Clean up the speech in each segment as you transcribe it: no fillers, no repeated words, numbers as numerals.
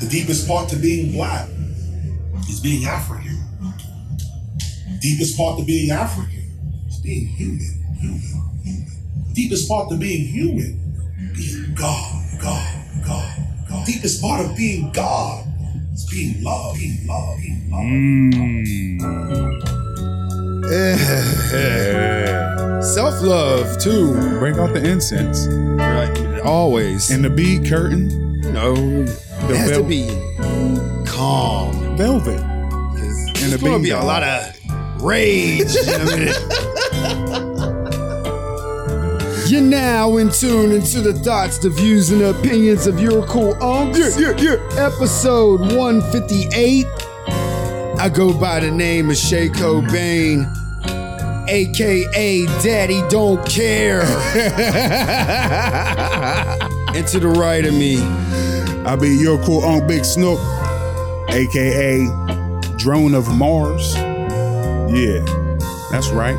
The deepest part to being black is being African. Deepest part to being African is being human. Deepest part to being human, being God. Deepest part of being God is being love, being love. Yeah. Self-love too. Bring out the incense. Right. Always. And the bead curtain. No. It has to be calm. Velvet. And there's gonna be a lot of rage in a minute. You're now in tune into the thoughts, the views, and the opinions of your cool unks. Yeah. Episode 158. I go by the name of Shay Cobain, a.k.a. Daddy Don't Care. And to the right of me, I be your cool uncle, Big Snook, a.k.a. Drone of Mars. Yeah, that's right.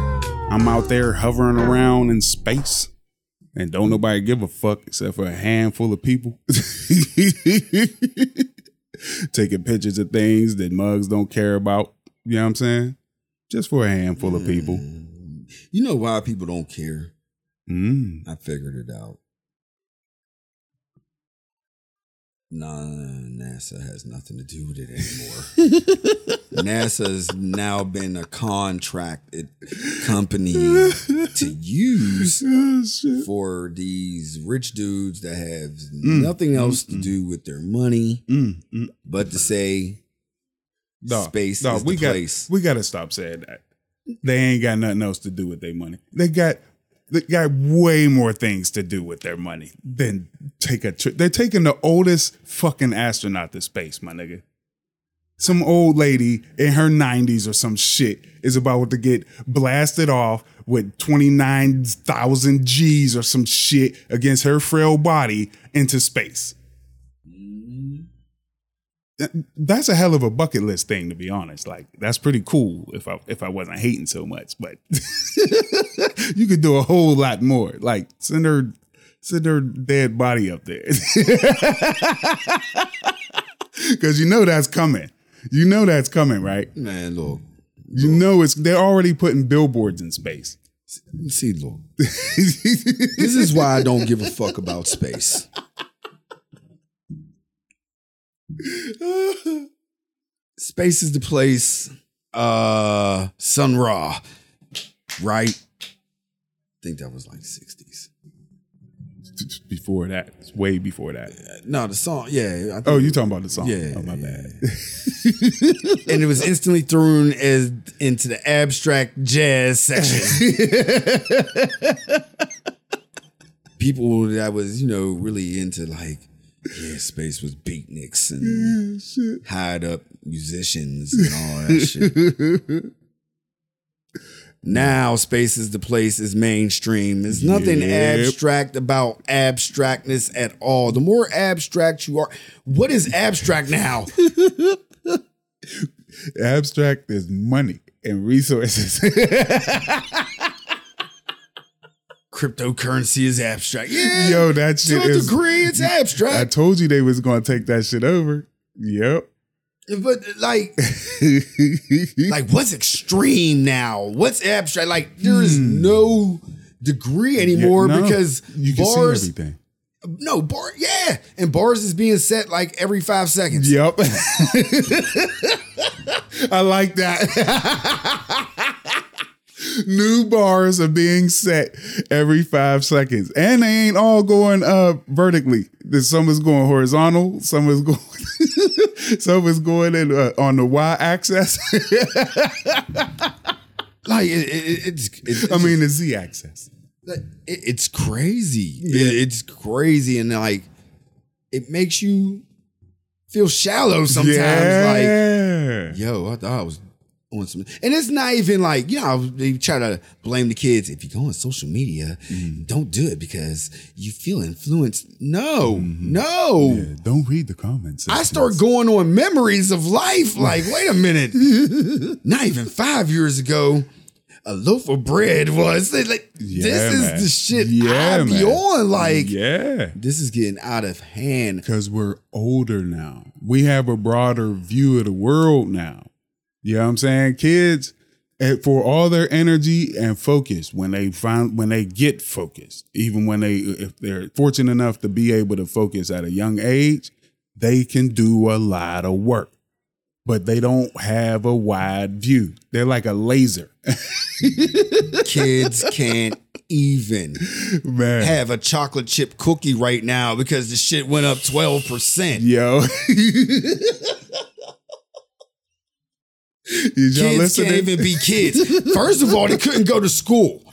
I'm out there hovering around in space. And don't nobody give a fuck except for a handful of people. Taking pictures of things that mugs don't care about. You know what I'm saying? Just for a handful of people. You know why people don't care? I figured it out. NASA has nothing to do with it anymore. NASA's now been a contracted company to use for these rich dudes that have nothing else to do with their money but to say space is the place. We got to stop saying that. They ain't got nothing else to do with their money. They got way more things to do with their money than take a trip. They're taking the oldest fucking astronaut to space, my nigga. Some old lady in her 90s or some shit is about to get blasted off with 29,000 G's or some shit against her frail body into space. That's a hell of a bucket list thing, to be honest. Like, that's pretty cool if I wasn't hating so much, but you could do a whole lot more. Like, send her dead body up there. Because you know that's coming, right? Man, look. You know they're already putting billboards in space. See, look. This is why I don't give a fuck about space. Space is the place. Sun Ra, right? I think that was like 60s. Before that, it's way before that. No, the song. Yeah. I think you talking about the song? Yeah. Oh, my bad. And it was instantly thrown into the abstract jazz section. People that was, really into like. Yeah, space was beatniks and hired up musicians and all that shit. Now space is the place, is mainstream. There's nothing abstract about abstractness at all. The more abstract you are, what is abstract now? Abstract is money and resources. Cryptocurrency is abstract. Yeah, yo, that shit is. To a degree, it's abstract. I told you they was gonna take that shit over. Yep. But like, what's extreme now? What's abstract? Like, there is no degree anymore because you can bars, see everything. No bar, yeah, and bars is being set like every 5 seconds. Yep. I like that. New bars are being set every 5 seconds. And they ain't all going vertically. Some is going horizontal. Some is going on the y-axis. Like it's the z-axis. It's crazy. Yeah. It's crazy, and like it makes you feel shallow sometimes. Yeah. Like, yo, I thought I was. And it's not even like, they try to blame the kids. If you go on social media, don't do it because you feel influenced. No, no. Yeah, don't read the comments. I start going on memories of life. Like, wait a minute. Not even 5 years ago, a loaf of bread was. Like, yeah, this is the shit I be on. Like, this is getting out of hand. Because we're older now. We have a broader view of the world now. You know what I'm saying? Kids, for all their energy and focus, when they get focused, even if they're fortunate enough to be able to focus at a young age, they can do a lot of work. But they don't have a wide view. They're like a laser. Kids can't even have a chocolate chip cookie right now because the shit went up 12%. Yo. Kids can't even be kids. First of all, they couldn't go to school.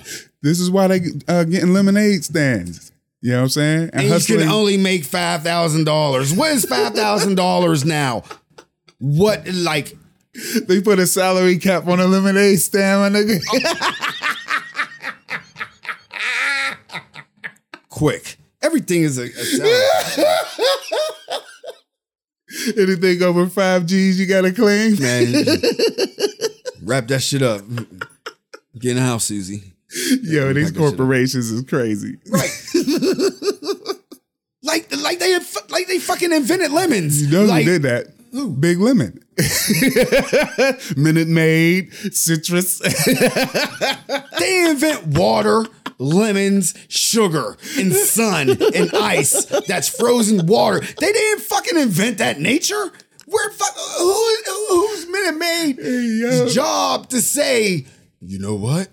This is why they getting lemonade stands. You know what I'm saying? And you can only make $5,000. Where's $5,000 now? What, like, they put a salary cap on a lemonade stand, my nigga. Oh. Quick. Everything is a salary. Anything over 5Gs, you gotta claim. Man, wrap that shit up. Get in the house, Susie. Yo, these corporations is crazy. Right. Like they fucking invented lemons. You know who did that? Ooh. Big Lemon. Minute Maid, citrus. They invent water, lemons, sugar, and sun, and ice. That's frozen water. They didn't fucking invent that nature. Who's Minute Maid's job to say, you know what?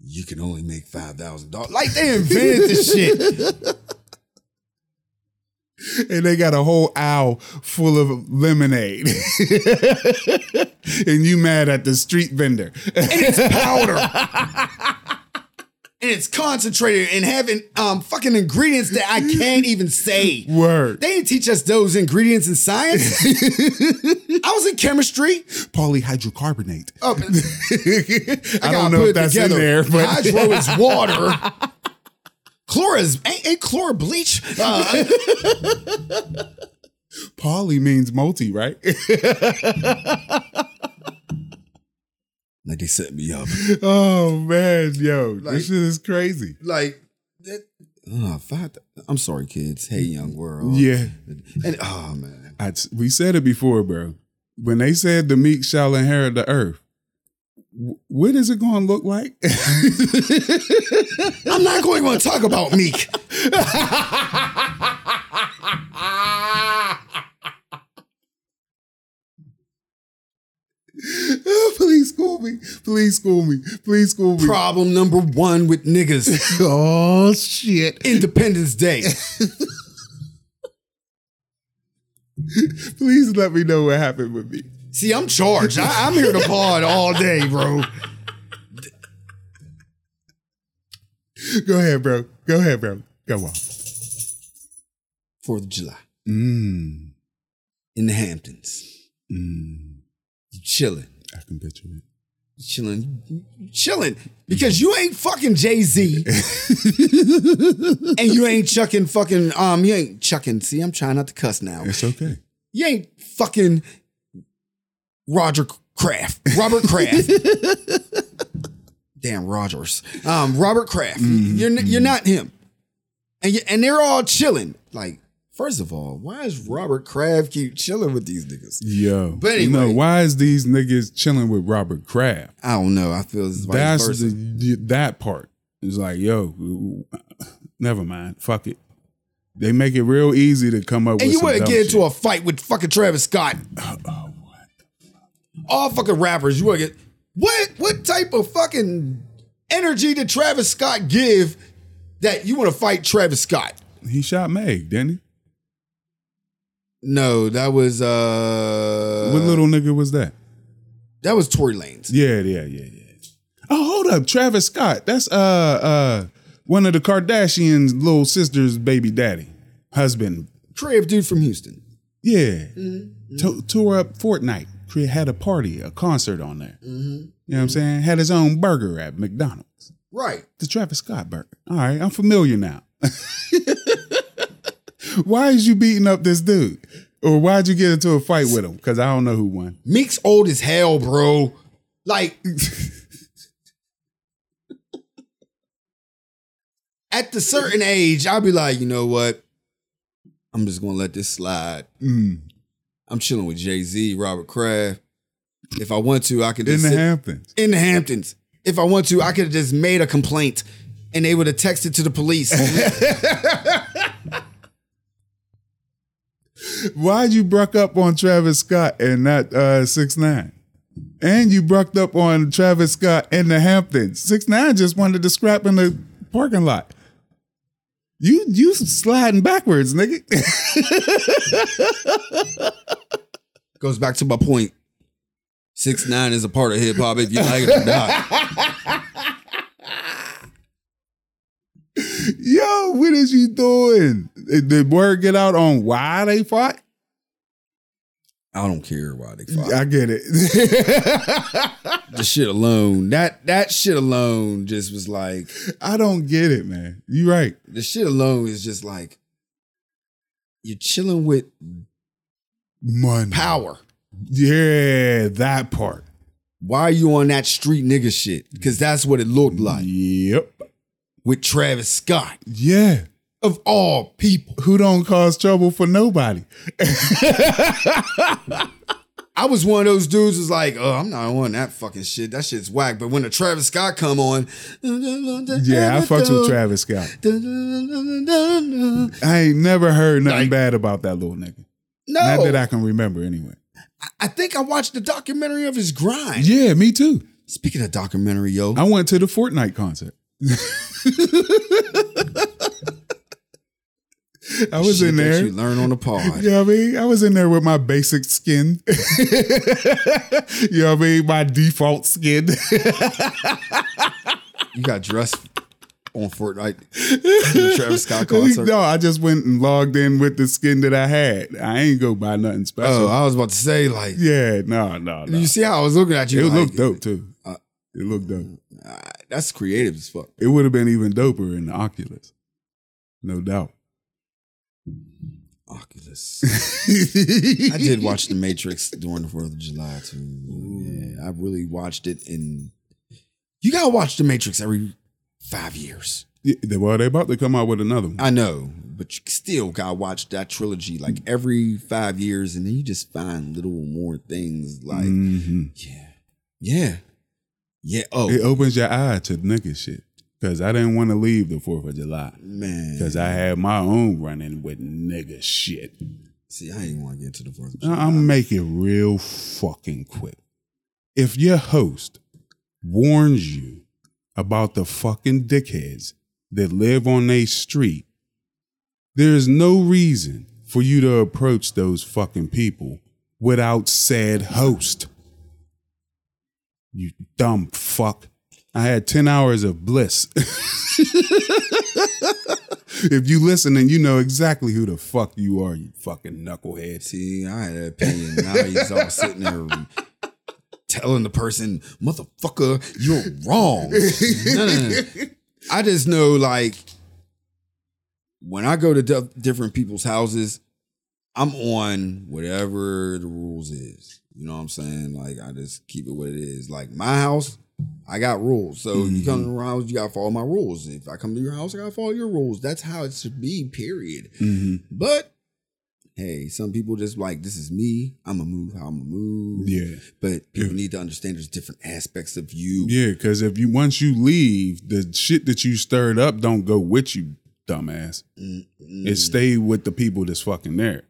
You can only make $5,000. Like, they invented this shit. And they got a whole aisle full of lemonade. And you mad at the street vendor. And it's powder. And it's concentrated and having fucking ingredients that I can't even say. Word. They didn't teach us those ingredients in science. I was in chemistry. Polyhydrocarbonate. Oh, I don't know if that's in there. But hydro is water. Ain't chlor bleach? Poly means multi, right? Like, they set me up. Oh, man, yo. Like, this shit is crazy. Like, that, I'm sorry, kids. Hey, young world. Yeah. And, oh, man. We said it before, bro. When they said the meek shall inherit the earth, what is it going to look like? I'm not going to talk about Meek. Please school me. Please school me. Please school me. Problem number one with niggas. Oh, shit. Independence Day. Please let me know what happened with me. See, I'm charged. I'm here to pod all day, bro. Go ahead, bro. Go ahead, bro. Go on. 4th of July. In the Hamptons. You chilling. I can picture it. Chilling. Because you ain't fucking Jay-Z. And you ain't chucking fucking, you ain't chucking. See, I'm trying not to cuss now. It's okay. You ain't fucking Robert Kraft. Damn Rogers. Robert Kraft. You're not him. And they're all chilling. Like, first of all, why is Robert Kraft keep chilling with these niggas? Yo. But anyway. You know, why is these niggas chilling with Robert Kraft? I don't know. I feel it's vice versa. That part. It's like, yo, never mind. Fuck it. They make it real easy to come up with some dumb shit. And you wouldn't get into a fight with fucking Travis Scott. All fucking rappers, you want to get what type of fucking energy did Travis Scott give that you want to fight Travis Scott? He shot Meg, didn't he? No, that was what little nigga was that? That was Tory Lanez. Yeah. Oh, hold up, Travis Scott. That's one of the Kardashians' little sister's baby daddy, husband, creative dude from Houston. Yeah, tore up Fortnite. Had a party, a concert on there. You know what I'm saying? Had his own burger at McDonald's. Right. The Travis Scott burger. All right, I'm familiar now. Why is you beating up this dude? Or why'd you get into a fight with him? Because I don't know who won. Meek's old as hell, bro. Like, at the certain age, I'll be like, you know what? I'm just going to let this slide. I'm chilling with Jay-Z, Robert Kraft. If I want to, I could just in the Hamptons. If I want to, I could have just made a complaint and they would have texted to the police. Why'd you bruck up on Travis Scott and not 6ix9ine? And you brucked up on Travis Scott in the Hamptons. 6ix9ine just wanted to scrap in the parking lot. You sliding backwards, nigga. Goes back to my point. 6ix9ine is a part of hip hop if you like it or not. Yo, what is you doing? Did word get out on why they fought? I don't care why they fought. I get it. The shit alone. That shit alone just was like, I don't get it, man. You right. The shit alone is just like, you're chilling with money. Power. Yeah, that part. Why are you on that street nigga shit? Because that's what it looked like. Yep. With Travis Scott. Yeah. Of all people. Who don't cause trouble for nobody. I was one of those dudes who's like, oh, I'm not on that fucking shit. That shit's whack. But when the Travis Scott come on. Yeah, I fucks with Travis Scott. I ain't never heard nothing bad about that little nigga. No. Not that I can remember anyway. I think I watched the documentary of his grind. Yeah, me too. Speaking of documentary, yo. I went to the Fortnite concert. I was in there. That you learn on the pod. You know what I mean? I was in there with my basic skin. You know what I mean? My default skin. You got dressed on Fortnite the Travis Scott concert? No, I just went and logged in with the skin that I had. I ain't go buy nothing special. Oh, I was about to say like, yeah, no. You see how I was looking at you? It looked dope too. It looked dope. That's creative as fuck. It would have been even doper in the Oculus, no doubt. Oculus. I did watch The Matrix during the 4th of July too. Yeah, I really watched it, and you gotta watch The Matrix every 5 years. Yeah, well, they about to come out with another one. I know, but you still gotta watch that trilogy like every 5 years, and then you just find little more things like yeah. Oh, it opens your eye to nigga shit. Because I didn't want to leave the 4th of July. Man. Because I had my own run-in with nigga shit. See, I ain't want to get to the 4th of July. I'm going to make it real fucking quick. If your host warns you about the fucking dickheads that live on their street, there's no reason for you to approach those fucking people without said host. You dumb fuck. I had 10 hours of bliss. If you listen, then you know exactly who the fuck you are, you fucking knucklehead. See, I had an opinion. Now he's all sitting there telling the person, motherfucker, you're wrong. No. I just know, like, when I go to different people's houses, I'm on whatever the rules is. You know what I'm saying? Like, I just keep it what it is. Like, my house, I got rules. So if you come to my house, you got to follow my rules. If I come to your house, I got to follow your rules. That's how it should be, period. But, hey, some people just like, this is me. I'm going to move how I'm going to move. Yeah. But people need to understand there's different aspects of you. Yeah, because if you once you leave, the shit that you stirred up don't go with you, dumbass. It stay with the people that's fucking there.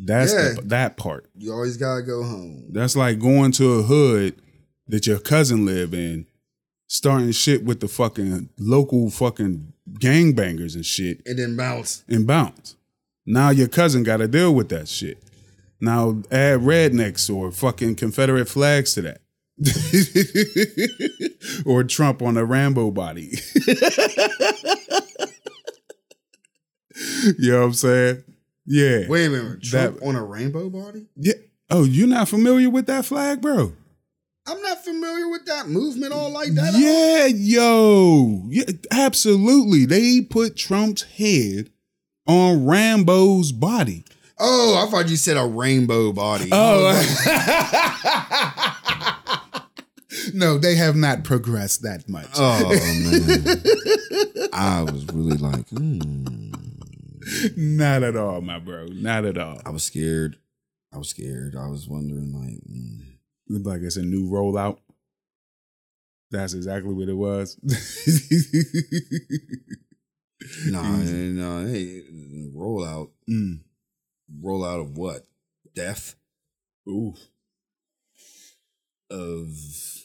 That's that part. You always got to go home. That's like going to a hood that your cousin live in, starting shit with the fucking local fucking gangbangers and shit. And then bounce. Now your cousin got to deal with that shit. Now add rednecks or fucking Confederate flags to that. Or Trump on a Rambo body. You know what I'm saying? Yeah. Wait a minute. Trump on a Rambo body? Yeah. Oh, you're not familiar with that flag, bro? I'm not familiar with that movement all like that. Yeah, yo. Yeah, absolutely. They put Trump's head on Rambo's body. Oh, I thought you said a rainbow body. Oh. No, they have not progressed that much. Oh, man. I was really like, Not at all, my bro. Not at all. I was scared. I was wondering, like, Looked like it's a new rollout. That's exactly what it was. No, hey, rollout. Mm. Rollout of what? Death? Ooh.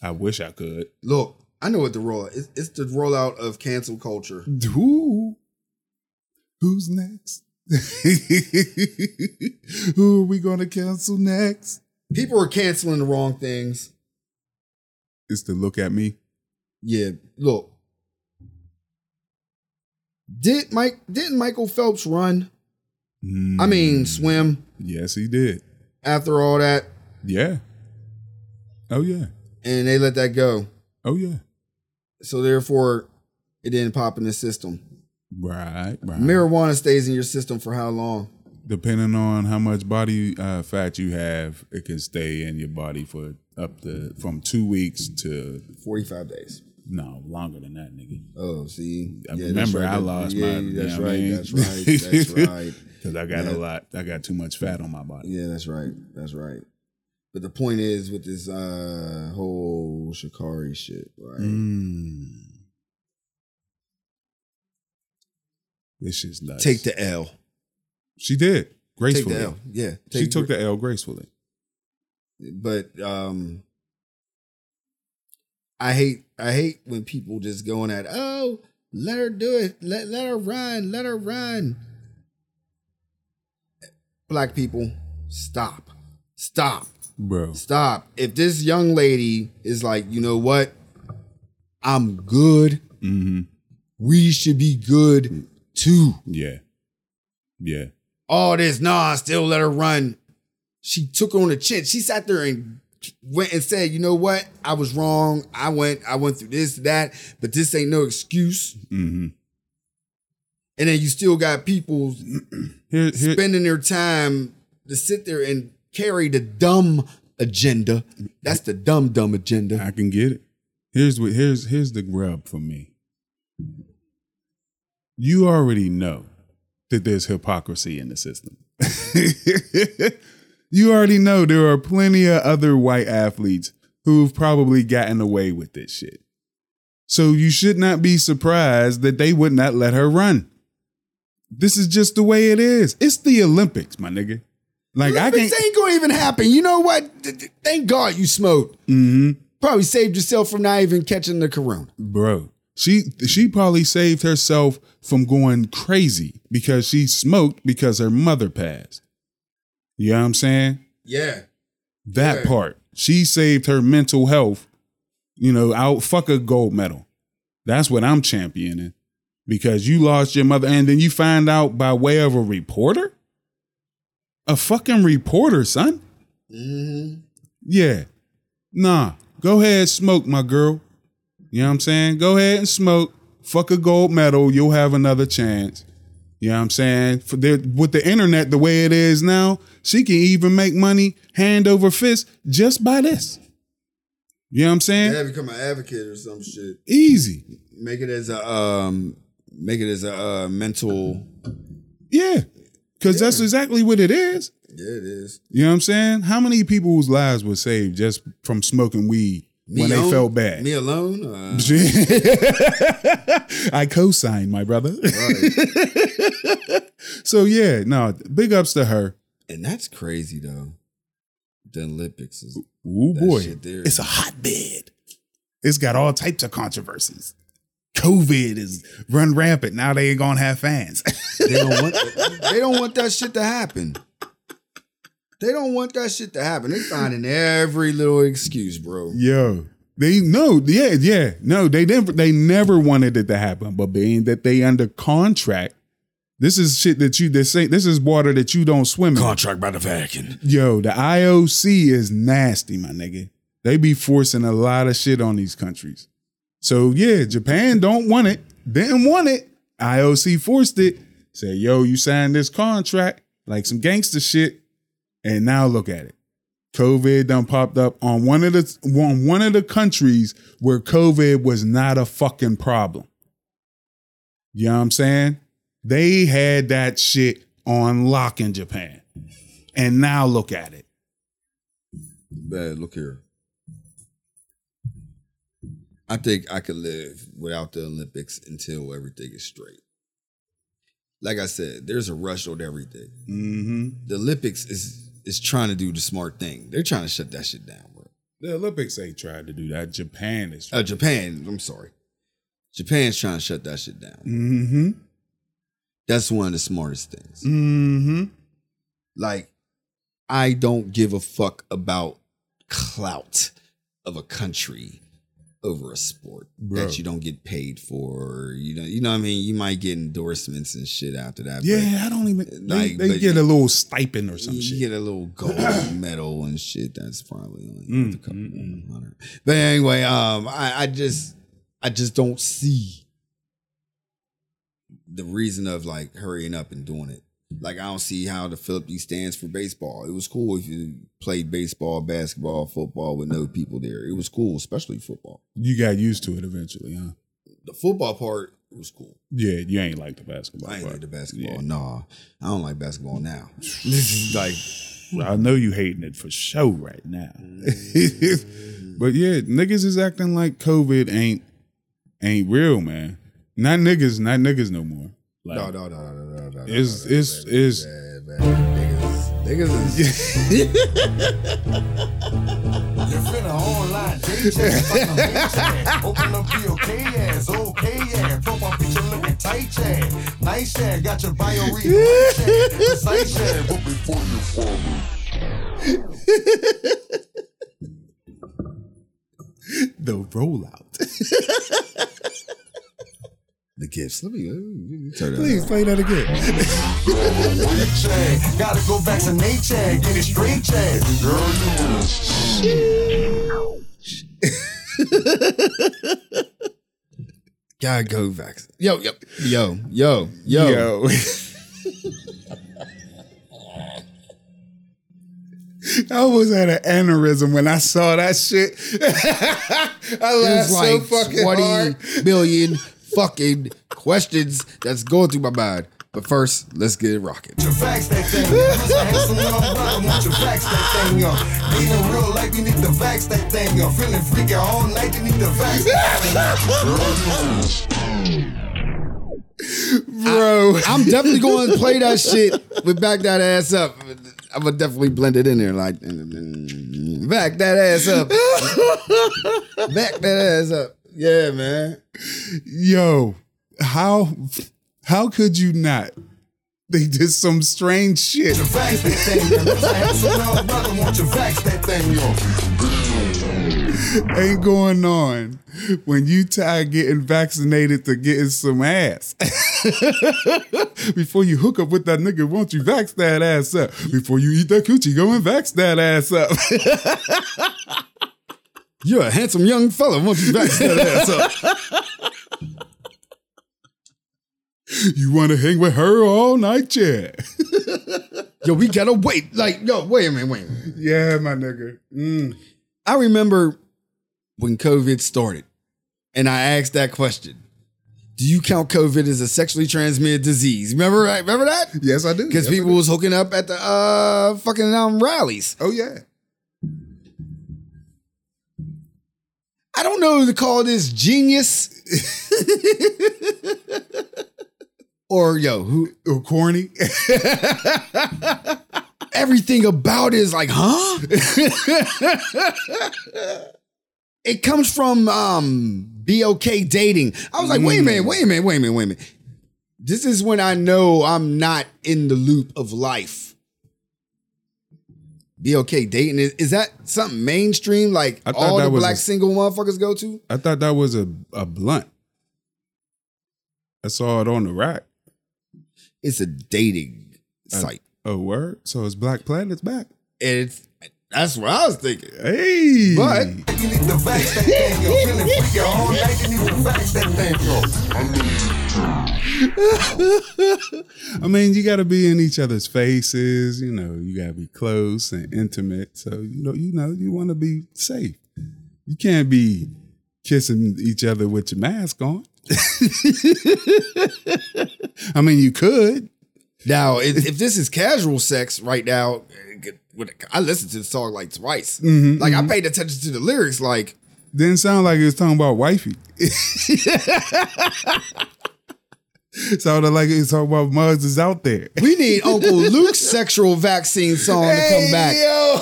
I wish I could. Look, I know what the rollout is. It's the rollout of cancel culture. Ooh. Who's next? Who are we going to cancel next? People are canceling the wrong things. It's the look at me. Yeah, look. Didn't Michael Phelps run? I mean, swim. Yes, he did. After all that. Yeah. Oh, yeah. And they let that go. Oh, yeah. So, therefore, it didn't pop in the system. Right. Marijuana stays in your system for how long? Depending on how much body fat you have, it can stay in your body for up to from 2 weeks to 45 days. No, longer than that, nigga. Oh, see? I remember I lost my... That's right. Because I got a lot. I got too much fat on my body. Yeah, that's right. But the point is with this whole Shikari shit, right? This shit's nuts. Take the L. She did. Gracefully. Take the L. Yeah. She took the L gracefully. But I hate when people just going at, oh, let her do it. Let her run. Black people, stop. Bro. Stop. If this young lady is like, you know what? I'm good. Mm-hmm. We should be good too. Yeah. All this, I still let her run. She took on the chin. She sat there and went and said, you know what? I was wrong. I went through this, that, but this ain't no excuse. Mm-hmm. And then you still got people spending their time to sit there and carry the dumb agenda. That's the dumb agenda. I can get it. Here's the grub for me. You already know that there's hypocrisy in the system. You already know there are plenty of other white athletes who've probably gotten away with this shit. So you should not be surprised that they would not let her run. This is just the way it is. It's the Olympics, my nigga. Like, Olympics ain't gonna even happen. You know what? Thank God you smoked. Mm-hmm. Probably saved yourself from not even catching the corona, bro. She probably saved herself from going crazy because she smoked because her mother passed. You know what I'm saying? Yeah. That part. She saved her mental health. You know, out fuck a gold medal. That's what I'm championing, because you lost your mother, and then you find out by way of a reporter. A fucking reporter, son. Mm-hmm. Yeah. Nah. Go ahead and smoke, my girl. You know what I'm saying? Go ahead and smoke. Fuck a gold medal. You'll have another chance. You know what I'm saying? With the internet the way it is now, she can even make money hand over fist just by this. You know what I'm saying? Yeah, become an advocate or some shit. Easy. Make it as a mental. Yeah. Because that's exactly what it is. Yeah, it is. You know what I'm saying? How many people's lives were saved just from smoking weed when they felt bad? Me alone? I co-signed, my brother. Right. So, yeah, no, big ups to her. And that's crazy, though. The Olympics is... Ooh, boy. Shit there. It's a hotbed. It's got all types of controversies. COVID is run rampant. Now they ain't gonna have fans. They don't want that shit to happen. They don't want that shit to happen. They finding every little excuse, bro. Yo. They never wanted it to happen. But being that they under contract, this is shit that this is water that you don't swim in. Contract by the Vatican. Yo, the IOC is nasty, my nigga. They be forcing a lot of shit on these countries. So, yeah, Japan don't want it. Didn't want it. IOC forced it. Said, yo, you signed this contract like some gangster shit. And now look at it. COVID done popped up on one of the countries where COVID was not a fucking problem. You know what I'm saying? They had that shit on lock in Japan. And now look at it. Man, look here. I think I could live without the Olympics until everything is straight. Like I said, there's a rush on everything. Mm-hmm. The Olympics is trying to do the smart thing. They're trying to shut that shit down, bro. The Olympics ain't trying to do that. Japan is. Japan's trying to shut that shit down. Mm-hmm. That's one of the smartest things. Mm-hmm. Like, I don't give a fuck about clout of a country over a sport, bro, that you don't get paid for. You know what I mean? You might get endorsements and shit after that. Yeah, I don't even... Like, they get a little stipend or some shit. You get a little gold medal and shit. That's probably only a couple hundred. But anyway, I just don't see the reason of, like, hurrying up and doing it. Like, I don't see how the Philip D stands for baseball. It was cool if you played baseball, basketball, football with no people there. It was cool, especially football. You got used to it eventually, huh? The football part was cool. Yeah, you ain't like the basketball part. I ain't like the basketball. Yeah. Nah, I don't like basketball now. Like, I know you hating it for sure right now. But yeah, niggas is acting like COVID ain't real, man. Not niggas no more. Like, no. It's niggas is. You finna online date chat, fucking bitch chat. Open up the okay ass, okay ass. Profile picture looking tight chat, nice chat. Got your bio read, chat, precise chat. But before you follow the rollout. The gifts. Please play that again. Gotta go back to nature, get it straight, Chad. Gotta go back. Yo. I almost had an aneurysm when I saw that shit. I laughed like so fucking hard. 20 billion fucking questions that's going through my mind. But first, let's get it rocking. Your facts that thing up. Your facts that thing up. Being in real life, you need the facts that thing up. Feeling freaky all night, you need the facts that thing up. Bro, I'm definitely going to play that shit with Back That Ass Up. I'm going to definitely blend it in there like, back that ass up. Back that ass up. Yeah, man. Yo, how could you not? They did some strange shit. Ain't going on when you tie getting vaccinated to getting some ass. Before you hook up with that nigga, won't you vax that ass up? Before you eat that coochie, go and vax that ass up. You're a handsome young fella. Won't you back that ass up? You want to hang with her all night, yeah? Yo, we gotta wait. Like, yo, wait a minute. Yeah, my nigga. I remember when COVID started, and I asked that question. Do you count COVID as a sexually transmitted disease? Remember that? Yes, I do. Because people was hooking up at the fucking rallies. Oh, yeah. I don't know to call this genius or or corny. Everything about it is like, huh? It comes from BOK dating. I was like, wait a minute. This is when I know I'm not in the loop of life. BOK dating, is that something mainstream? Like all the black single motherfuckers go to? I thought that was a blunt. I saw it on the rack. It's a dating site. Oh, word? So it's Black Planet's back. That's what I was thinking. Hey. But you need the facts that thing, you're feeling freaky all night, you need the facts that thing, yo. I mean, you got to be in each other's faces. You know, you got to be close and intimate. So, you know, you want to be safe. You can't be kissing each other with your mask on. I mean, you could. Now, if this is casual sex right now, I listened to the song like twice. Mm-hmm, like, mm-hmm. I paid attention to the lyrics. Like, didn't sound like it was talking about wifey. Sounded like it's talking about mugs is out there. We need Uncle Luke's sexual vaccine song to come back. Yo.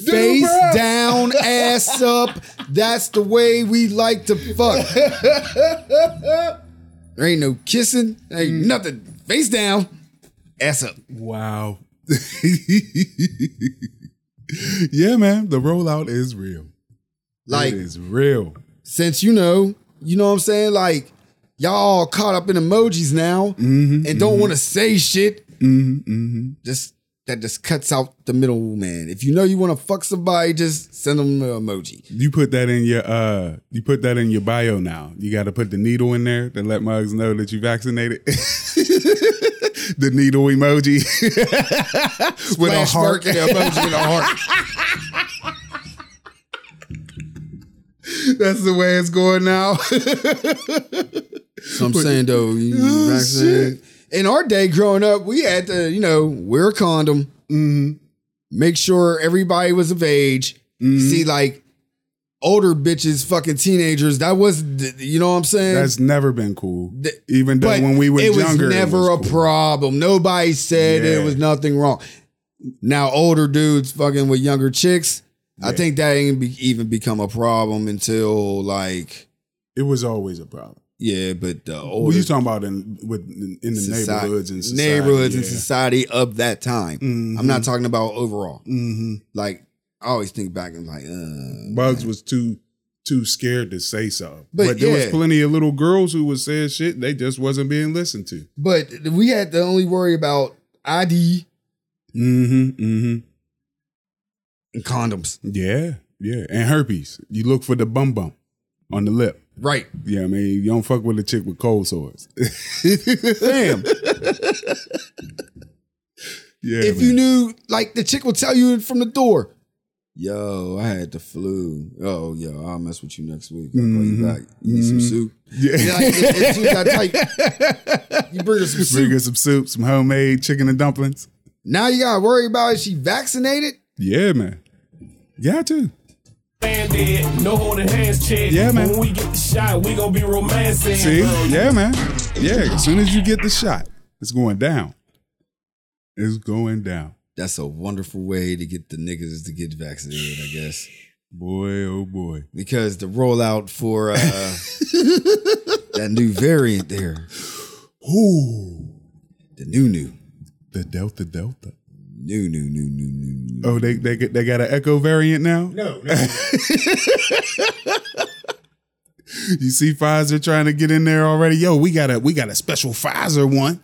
Face down, ass up. That's the way we like to fuck. There ain't no kissing. There ain't nothing. Face down, ass up. Wow. Yeah, man. The rollout is real. Like, it is real. Since you know what I'm saying? Like, y'all all caught up in emojis now and don't want to say shit. Mm-hmm, mm-hmm. That just cuts out the middle man. If you know you want to fuck somebody, just send them an emoji. You put that in your bio now. You got to put the needle in there to let mugs know that you vaccinated. The needle emoji with a heart. Yeah, emoji with a heart. That's the way it's going now. So I'm saying though, shit. In our day growing up, we had to, wear a condom, make sure everybody was of age. See, like older bitches, fucking teenagers. That was, you know what I'm saying? That's never been cool. Even though when we were younger, it was never a problem. Nobody said there was nothing wrong. Now older dudes fucking with younger chicks. Yeah. I think that ain't even become a problem until like it was always a problem. Yeah, but what are you talking about in the society, neighborhoods and society? Neighborhoods and society of that time. Mm-hmm. I'm not talking about overall. Mm-hmm. Like I always think back and like, Bugs was too scared to say something. But there was plenty of little girls who was saying shit. They just wasn't being listened to. But we had to only worry about ID. Mm-hmm. Mm-hmm. And condoms. Yeah. Yeah. And herpes. You look for the bum bum on the lip. Right. Yeah, I mean, you don't fuck with a chick with cold sores. Damn. Yeah. If you knew, like, the chick will tell you from the door, yo, I had the flu. Oh, yo, I'll mess with you next week. I'll call you back. You need some soup? Yeah. You bring her some soup. Bring her some soup, some homemade chicken and dumplings. Now you got to worry about is she vaccinated? Yeah, man. Yeah, too. No holding hands, chick. Yeah, man. When we get the shot, we gonna be romancing. See? Yeah, man. Yeah, as soon as you get the shot, it's going down. It's going down. That's a wonderful way to get the niggas to get vaccinated, I guess. Boy, oh boy. Because the rollout for that new variant there. Ooh. The new. The Delta. New. Oh, they got an Echo variant now? No. You see Pfizer trying to get in there already? Yo, we got a special Pfizer one.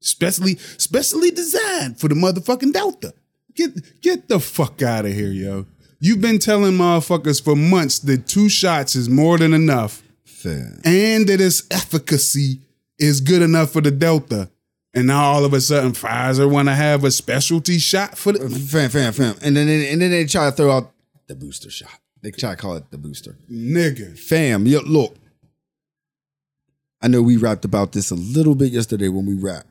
Specially designed for the motherfucking Delta. Get the fuck out of here, yo. You've been telling motherfuckers for months that 2 shots is more than enough. Fair. And that its efficacy is good enough for the Delta. And now all of a sudden, Pfizer want to have a specialty shot for the fam. And then they try to throw out the booster shot. They try to call it the booster, nigga. Fam, yo, look. I know we rapped about this a little bit yesterday when we rapped,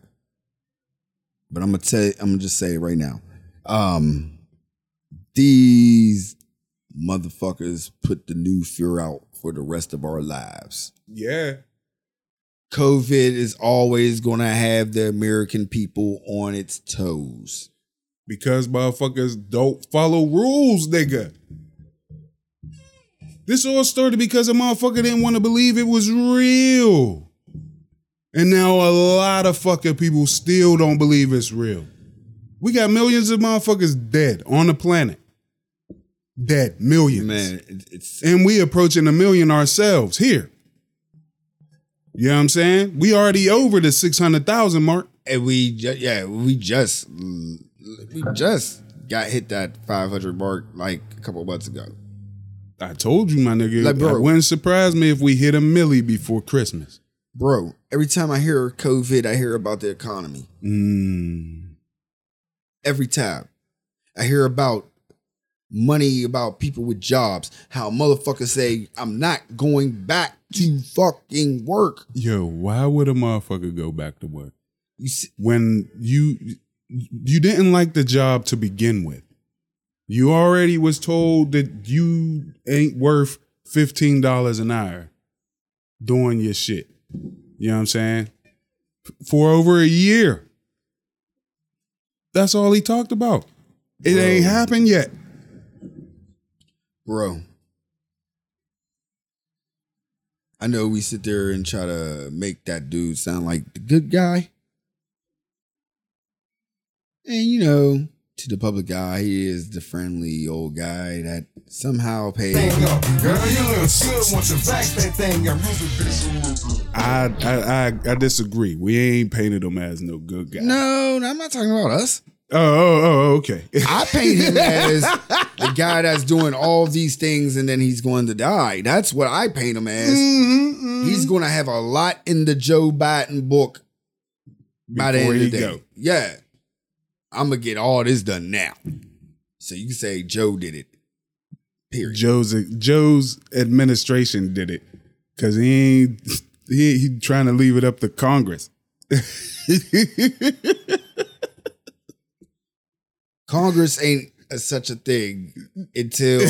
but I'm gonna just say it right now. These motherfuckers put the new fear out for the rest of our lives. Yeah. COVID is always going to have the American people on its toes. Because motherfuckers don't follow rules, nigga. This all started because a motherfucker didn't want to believe it was real. And now a lot of fucking people still don't believe it's real. We got millions of motherfuckers dead on the planet. Dead. Millions. Man, and we approaching 1 million ourselves here. You know what I'm saying? We already over the 600,000 mark. And we just got hit that 500 mark like a couple of months ago. I told you, my nigga. Like, bro, it wouldn't surprise me if we hit a milli before Christmas. Bro, every time I hear COVID, I hear about the economy. Every time. I hear about money, about people with jobs, how motherfuckers say, I'm not going back to fucking work. Yo, why would a motherfucker go back to work? You see, when you didn't like the job to begin with. You already was told that you ain't worth $15 an hour doing your shit. You know what I'm saying? For over a year. That's all he talked about. It ain't happened yet. Bro. I know we sit there and try to make that dude sound like the good guy. And, you know, to the public eye, he is the friendly old guy that somehow pays. I disagree. We ain't painted him as no good guy. No, I'm not talking about us. Oh, okay. I paint him as the guy that's doing all these things and then he's going to die. That's what I paint him as. Mm-hmm. He's going to have a lot in the Joe Biden book by the end of the day. Go. Yeah. I'm going to get all this done now. So you can say Joe did it. Period. Joe's administration did it because he trying to leave it up to Congress. Congress ain't such a thing until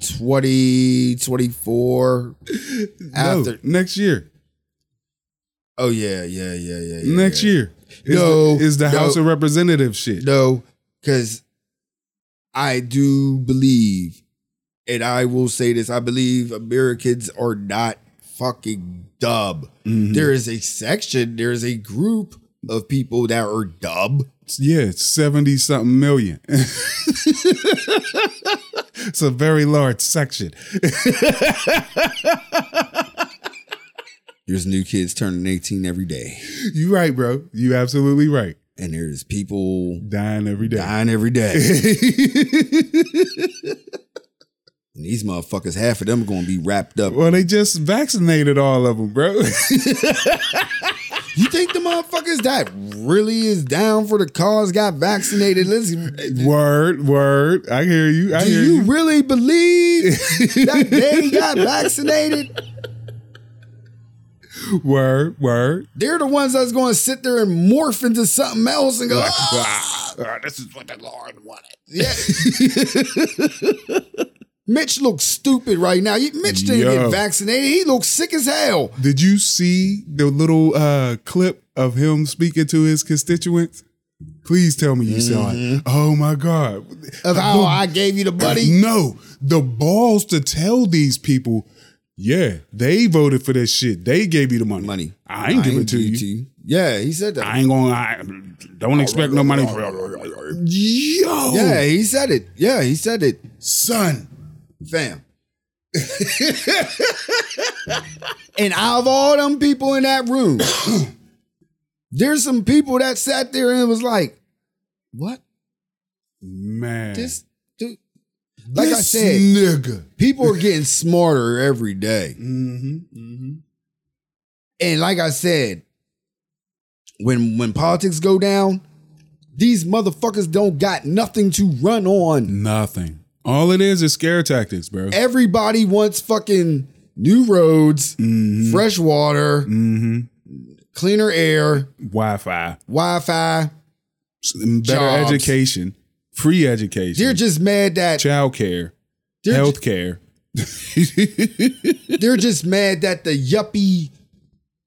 2024. After next year. Oh yeah. Next year is the House of Representatives shit. No, because I do believe, and I will say this: I believe Americans are not fucking dumb. Mm-hmm. There is a group of people that are dumb. Yeah, it's 70-something million. It's a very large section. There's new kids turning 18 every day. You right, bro. You absolutely right. And there's people dying every day. And these motherfuckers, half of them are going to be wrapped up. Well, they just vaccinated all of them, bro. You think the motherfuckers that really is down for the cause got vaccinated? Listen, word. I hear you. Do you really believe that they got vaccinated? Word. They're the ones that's going to sit there and morph into something else and go, this is what the Lord wanted. Yeah. Mitch looks stupid right now. Mitch didn't get vaccinated. He looks sick as hell. Did you see the little clip of him speaking to his constituents? Please tell me you saw it. Oh, my God. Of how I gave you the buddy? No. The balls to tell these people, yeah, they voted for this shit. They gave you the money. I ain't giving it to you. Yeah, he said that. I ain't going to... Don't expect no money. Yo. Yeah, he said it. Son. Fam. And out of all them people in that room, there's some people that sat there and was like, what? Man. This dude. Like this I said, nigga. People are getting smarter every day. Mm-hmm. And like I said, when politics go down, these motherfuckers don't got nothing to run on. Nothing. All it is scare tactics, bro. Everybody wants fucking new roads, fresh water, cleaner air, Wi-Fi, better jobs, education, free education. They're just mad that childcare, healthcare. They're just mad that the yuppie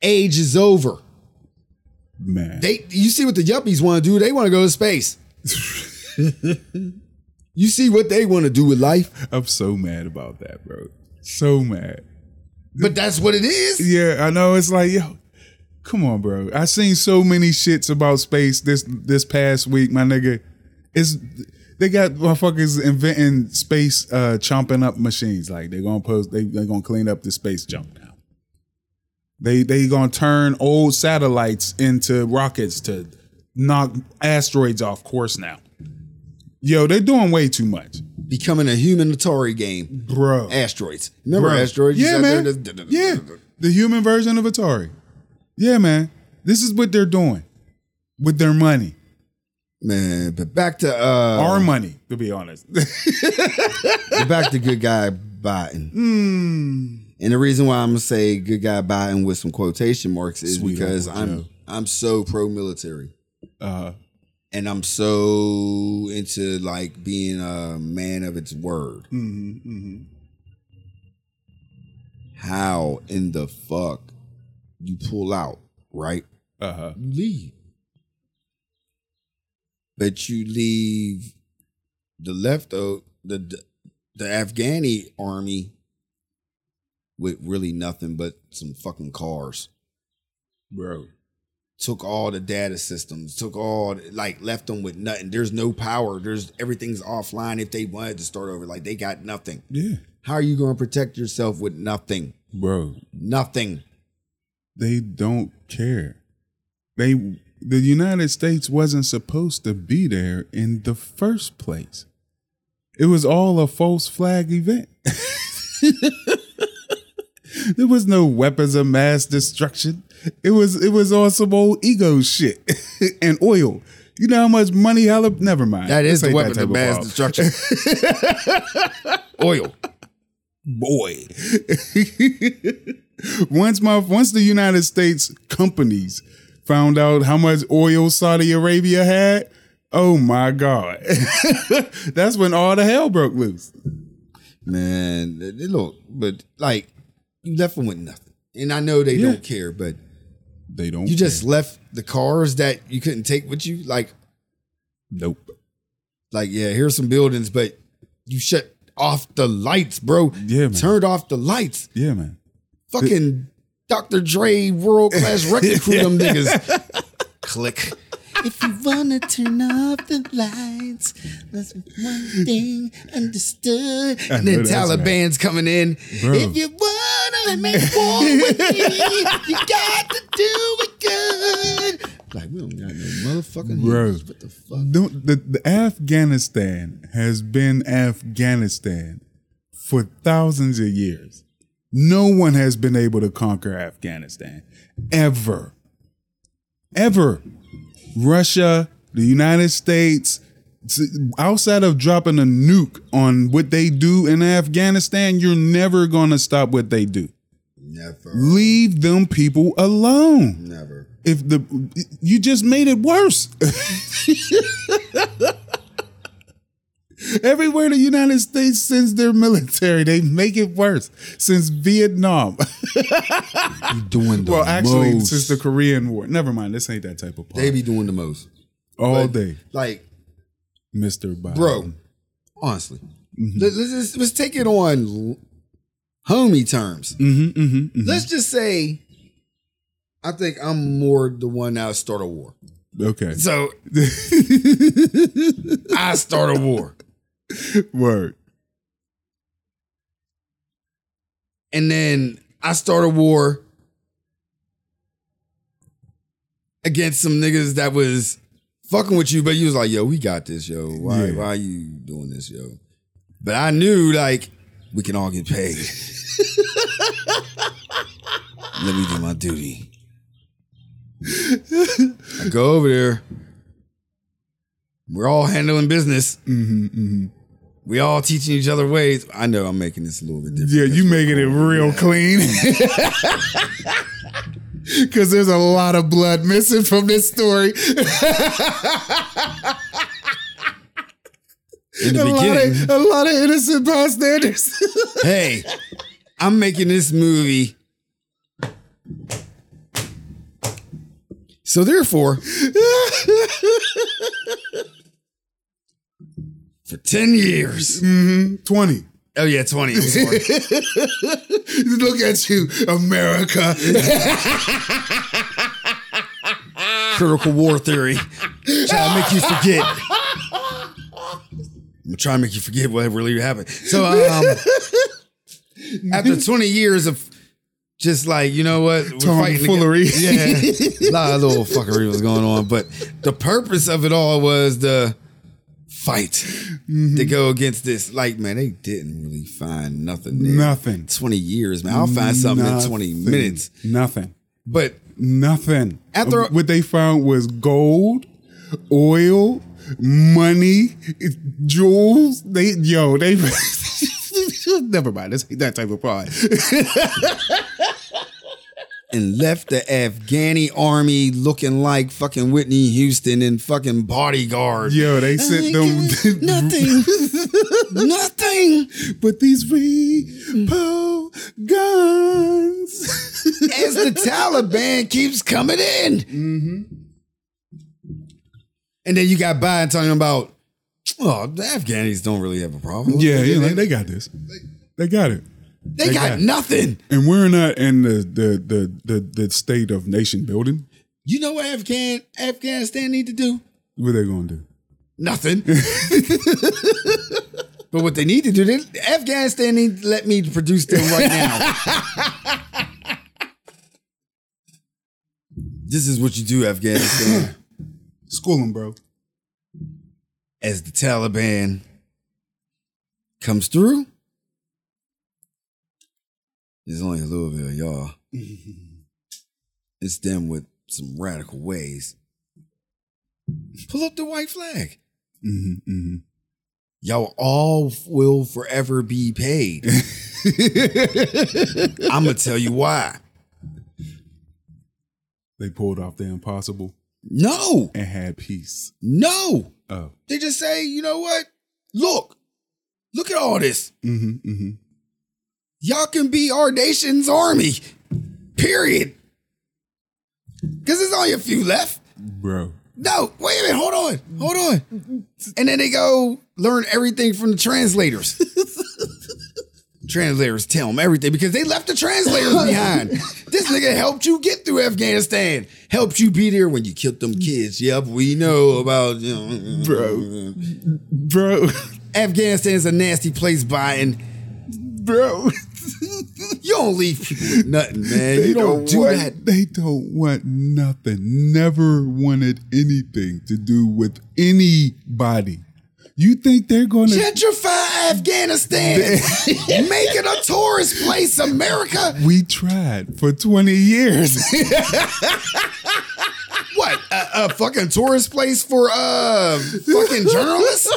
age is over. Man, you see what the yuppies want to do? They want to go to space. You see what they want to do with life? I'm so mad about that, bro. So mad. But that's what it is. Yeah, I know. It's like, yo, come on, bro. I seen so many shits about space this past week, my nigga. They got motherfuckers inventing space chomping up machines. Like they're gonna they're gonna clean up the space junk now. They gonna turn old satellites into rockets to knock asteroids off course now. Yo, they're doing way too much. becoming a human Atari game. Bro. Asteroids. Remember Asteroids? Yeah, man. Yeah. The human version of Atari. Yeah, man. This is what they're doing with their money. Man, but back to... our money, to be honest. But back to good guy Biden. And the reason why I'm going to say good guy Biden with some quotation marks is because I'm so pro-military. And I'm so into like being a man of its word. How in the fuck you pull out, right? You leave. But you leave the the Afghani army with really nothing but some fucking cars. Bro. Took all the data systems, left them with nothing. There's no power. Everything's offline. If they wanted to start over, they got nothing. Yeah. How are you going to protect yourself with nothing? Bro. Nothing. They don't care. The United States wasn't supposed to be there in the first place. It was all a false flag event. There was no weapons of mass destruction. It was all some old ego shit and oil. You know how much money never mind. That is the weapon of mass destruction. Oil. Boy. Once the United States companies found out how much oil Saudi Arabia had, oh my God. That's when all the hell broke loose. Man, look, but you left them with nothing. And I know they don't care, but they don't. You just left the cars that you couldn't take with you? Nope. Here's some buildings, but you shut off the lights, bro. Yeah, man. Turned off the lights. Yeah, man. Fucking Dr. Dre, world-class record crew, them niggas. Click. If you wanna turn off the lights, that's one thing understood. And then Taliban's coming in. Bro. If you wanna make war with me, you got to do it good. We don't got no motherfucking news. What the fuck? The Afghanistan has been Afghanistan for thousands of years. No one has been able to conquer Afghanistan. Ever. Ever. Russia, the United States, outside of dropping a nuke on what they do in Afghanistan, you're never going to stop what they do. Never. Leave them people alone. Never. You just made it worse. Everywhere the United States sends their military, they make it worse. Since Vietnam. You're doing the most. Since the Korean War. Never mind, this ain't that type of part. They be doing the most. All day. Mr. Biden. Bro, honestly. Mm-hmm. Let's take it on homie terms. Mm-hmm, mm-hmm, mm-hmm. Let's just say, I think I'm more the one that'll start a war. Okay. So, I start a war. Word. And then I start a war against some niggas that was fucking with you, but you was like, yo, we got this, yo. Why are you doing this, yo? But I knew, we can all get paid. Let me do my duty. I go over there. We're all handling business. Mm-hmm, mm-hmm. We all teaching each other ways. I know I'm making this a little bit different. Yeah, you making it real clean. Because there's a lot of blood missing from this story. In the beginning. A lot of innocent bystanders. Hey, I'm making this movie. So therefore, for 10 years. Mm-hmm. 20. Oh, yeah, 20. I'm sorry. Look at you, America. Critical war theory. Trying to make you forget. I'm trying to make you forget what really happened. So, after 20 years of just you know what? Tomfoolery. A lot of little fuckery was going on. But the purpose of it all was to fight to go against this. Like, man, they didn't really find nothing there. Nothing. 20 years, man. I'll find something in 20 minutes. Nothing. But nothing. After what they found was gold, oil, money, jewels. They never mind. This ain't that type of pride. And left the Afghani army looking like fucking Whitney Houston and fucking Bodyguard. Yo, they sent them nothing, nothing but these repo guns. As the Taliban keeps coming in, and then you got Biden talking about, oh, the Afghanis don't really have a problem. Yeah, they got this. They got it. They got nothing. And we're not in the state of nation building. You know what Afghanistan need to do? What are they going to do? Nothing. But what they need to do, Afghanistan need to let me produce them right now. This is what you do, Afghanistan. School them, bro. As the Taliban comes through, there's only a little bit of y'all. It's them with some radical ways. Pull up the white flag. Y'all all will forever be paid. I'm going to tell you why. They pulled off the impossible. No. And had peace. No. Oh. They just say, you know what? Look at all this. Y'all can be our nation's army, period. Because there's only a few left. Bro. No, wait a minute. Hold on. And then they go learn everything from the translators. Translators tell them everything because they left the translators behind. This nigga helped you get through Afghanistan. Helped you be there when you killed them kids. Yep, we know about... Bro. Afghanistan is a nasty place, Biden. Bro, you don't leave people with nothing, man. They you don't do want, that. They don't want nothing. Never wanted anything to do with anybody. You think they're going to gentrify Afghanistan? Make it a tourist place, America. We tried for 20 years. What? A fucking tourist place for fucking journalists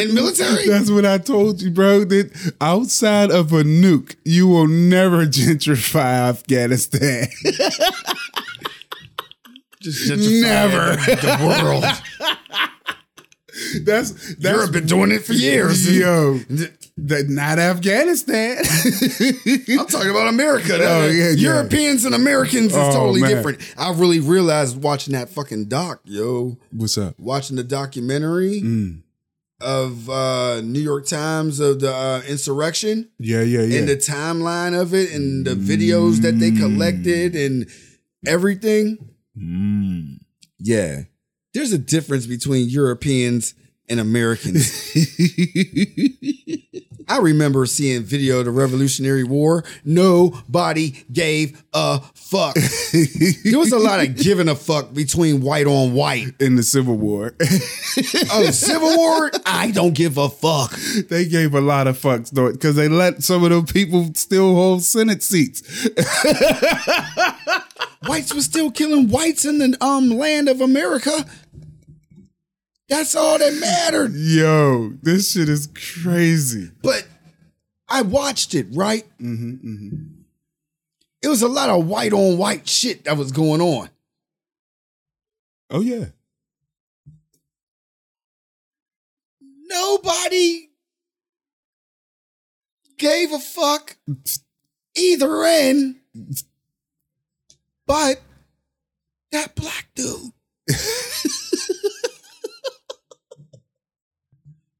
and military? That's what I told you, bro. That outside of a nuke, you will never gentrify Afghanistan. Just gentrify never. The world. That's Europe been doing it for years. Yo. Not Afghanistan. I'm talking about America. Oh, yeah, Europeans and Americans is totally different. I really realized watching that fucking doc, yo. What's up? Watching the documentary of New York Times of the insurrection. Yeah. And the timeline of it and the videos that they collected and everything. Yeah. There's a difference between Europeans and Americans. I remember seeing video of the Revolutionary War. Nobody gave a fuck. There was a lot of giving a fuck between white on white. In the Civil War. Oh, Civil War? I don't give a fuck. They gave a lot of fucks, though, because they let some of them people still hold Senate seats. Whites were still killing whites in the land of America. That's all that mattered. Yo, this shit is crazy. But I watched it, right? It was a lot of white on white shit that was going on. Oh, yeah. Nobody gave a fuck either end but that black dude.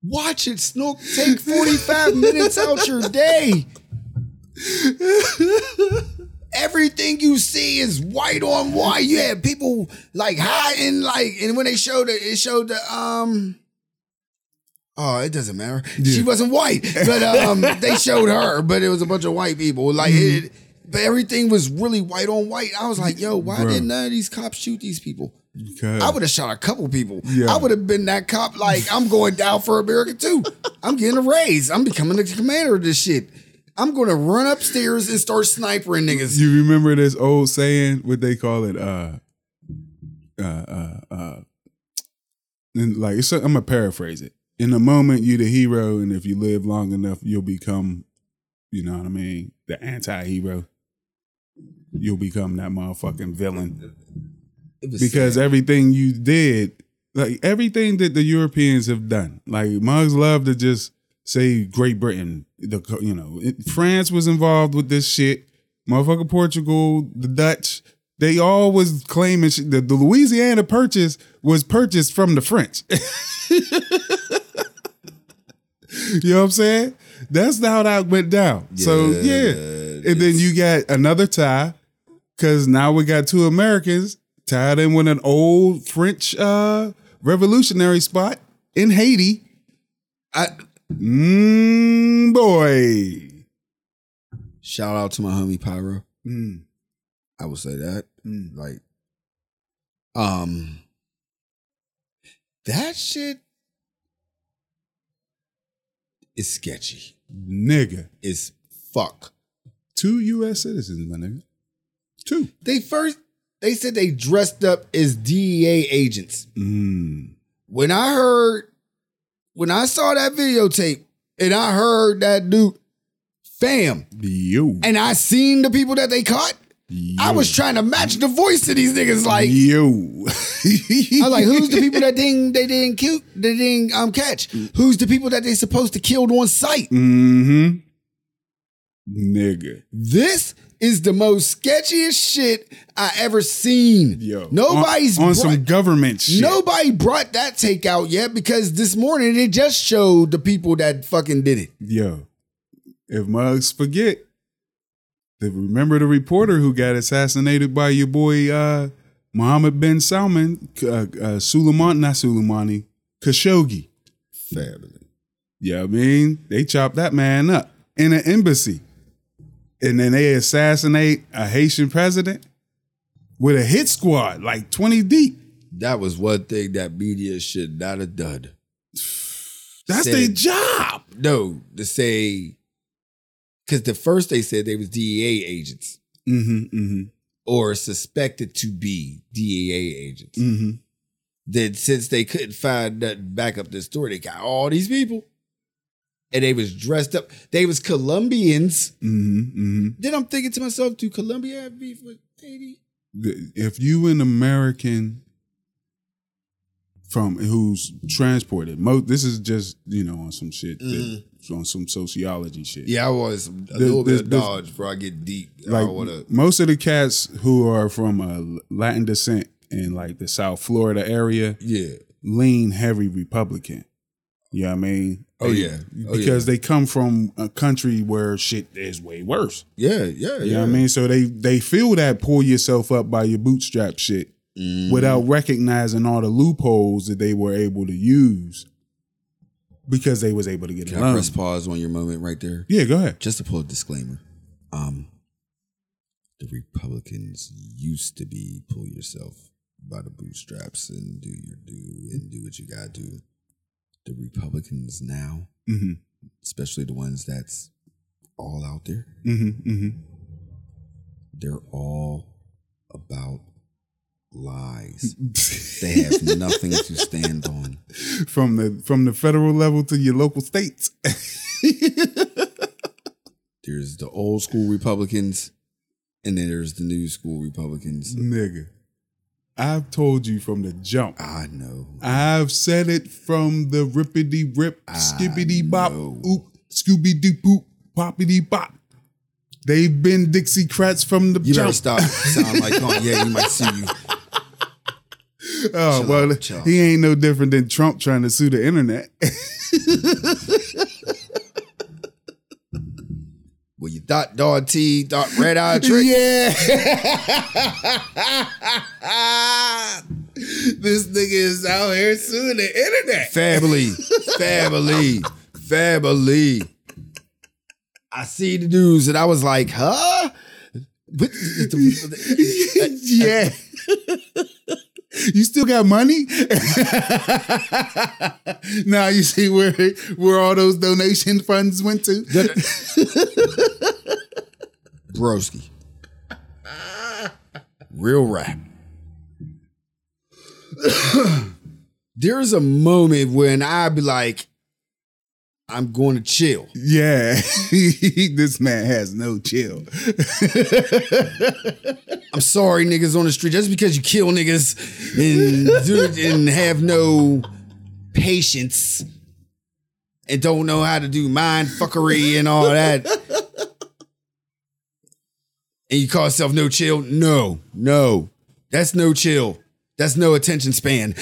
Watch it, Snook. Take 45 minutes out your day. Everything you see is white on white. You had people like hiding, and when they showed it, oh, it doesn't matter. Yeah. She wasn't white, but they showed her. But it was a bunch of white people. Like But everything was really white on white. I was like, yo, why did none of these cops shoot these people? Okay. I would have shot a couple people. Yeah. I would have been that cop like, I'm going down for America too. I'm getting a raise. I'm becoming the commander of this shit. I'm going to run upstairs and start snipering niggas. You remember this old saying, what they call it? And like, I'm going to paraphrase it. In the moment, you the hero, and if you live long enough, you'll become, you know what I mean, the anti-hero. You'll become that motherfucking villain. Because sad. Everything you did, like everything that the Europeans have done, like mugs love to just say Great Britain, France was involved with this shit, motherfucker Portugal, the Dutch, they all was claiming shit. The Louisiana Purchase was purchased from the French. You know what I'm saying? That's how that went down. Yeah, so yeah. And then you got another tie, because now we got two Americans tied in with an old French revolutionary spot in Haiti. Boy. Shout out to my homie Pyro. Mm. I will say that. Mm. Like, that shit is sketchy. Nigga. It's fuck. 2 U.S. citizens, my nigga. 2. They said they dressed up as DEA agents. Mm. When I saw that videotape and I heard that dude, fam. Yo. And I seen the people that they caught. Yo. I was trying to match the voice of these niggas like, yo. I was like, who's the people that they didn't catch? Who's the people that they supposed to killed on sight? Mm-hmm. Nigga. This is the most sketchiest shit I ever seen. Yo. Nobody's on some government shit. Nobody brought that take out yet, because this morning it just showed the people that fucking did it. Yo. If mugs forget, remember the reporter who got assassinated by your boy Mohammed bin Salman, Khashoggi. Family. Yeah, you know I mean, they chopped that man up in an embassy. And then they assassinate a Haitian president with a hit squad, like 20 deep. That was one thing that media should not have done. That's their job. No, to say, because the first they said they was DEA agents. Mm-hmm, mm-hmm. Or suspected to be DEA agents. Mm-hmm. Then since they couldn't find nothing back up the story, they got all these people. And they was dressed up. They was Colombians. Mm-hmm, mm-hmm. Then I'm thinking to myself, do Colombia have beef with Haiti? If you an American who's transported, this is just, on some shit, on some sociology shit. Yeah, I was a little bit of knowledge before I get deep. Like, most of the cats who are from Latin descent in like the South Florida area, lean heavy Republican. You know what I mean? Because they come from a country where shit is way worse. You know what I mean? So they feel that pull yourself up by your bootstrap shit without recognizing all the loopholes that they were able to use because they was able to get along. Can I press pause on your moment right there? Yeah, go ahead. Just to pull a disclaimer. The Republicans used to be pull yourself by the bootstraps and do what you gotta do. The Republicans now, especially the ones that's all out there, they're all about lies. They have nothing to stand on. From the federal level to your local states. There's the old school Republicans, and then there's the new school Republicans. Nigga. I've told you from the jump. I know. I've said it from the rippity rip, skippity bop, oop, scooby doo poop, poppity bop. They've been Dixiecrats from the jump. You better stop. Sound like you might see you. Oh, chill. He ain't no different than Trump trying to sue the internet. Well, you dot red eye trick. Yeah. This nigga is out here suing the internet. Family. I see the news and I was like, huh? Yeah. You still got money? Now you see where all those donation funds went to? Broski. Real rap. There's a moment when I be like, I'm going to chill. Yeah. This man has no chill. I'm sorry, niggas on the street. Just because you kill niggas and have no patience and don't know how to do mind fuckery and all that, and you call yourself no chill? No. That's no chill. That's no attention span.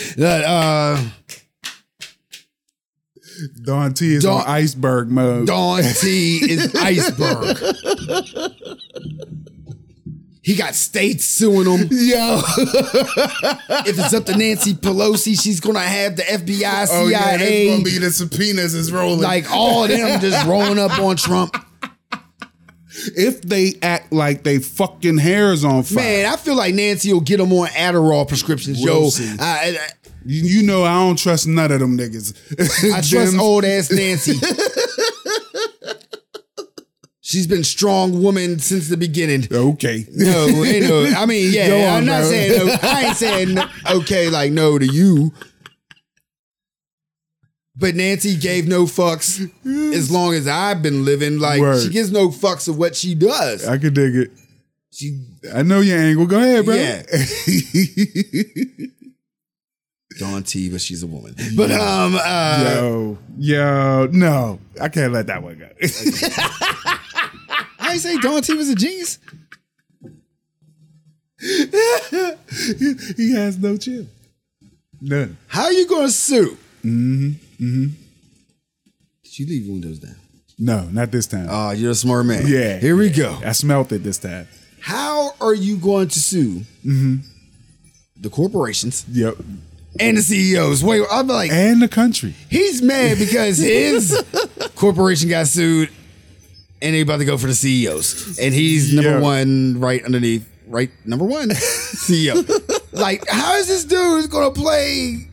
Dawn T is on iceberg mode. Dawn T is iceberg. He got states suing him. Yo. If it's up to Nancy Pelosi, she's going to have the FBI, CIA. Oh, yeah, it's going to be the subpoenas is rolling. Like all of them just rolling up on Trump. If they act like they fucking hair's on fire. Man, I feel like Nancy will get them on Adderall prescriptions, yo. You know I don't trust none of them niggas. I trust old ass Nancy. She's been strong woman since the beginning. Okay. No. I mean, yeah. I'm not saying no. I ain't saying no, okay like no to you. But Nancy gave no fucks as long as I've been living. Like, word. She gives no fucks of what she does. I could dig it. I know your angle. Go ahead, bro. Yeah. Dawn T, but she's a woman. But no, I can't let that one go. I didn't say Dawn T was a genius. He has no chill. None. How are you gonna sue? Did you leave windows down? No, not this time. Oh, you're a smart man. Yeah. Here we go. I smelt it this time. How are you going to sue the corporations? Yep. And the CEOs. Wait, I'm like, and the country. He's mad because his corporation got sued and they about to go for the CEOs. And he's number one right underneath, right? Number one CEO. Like, how is this dude going to play?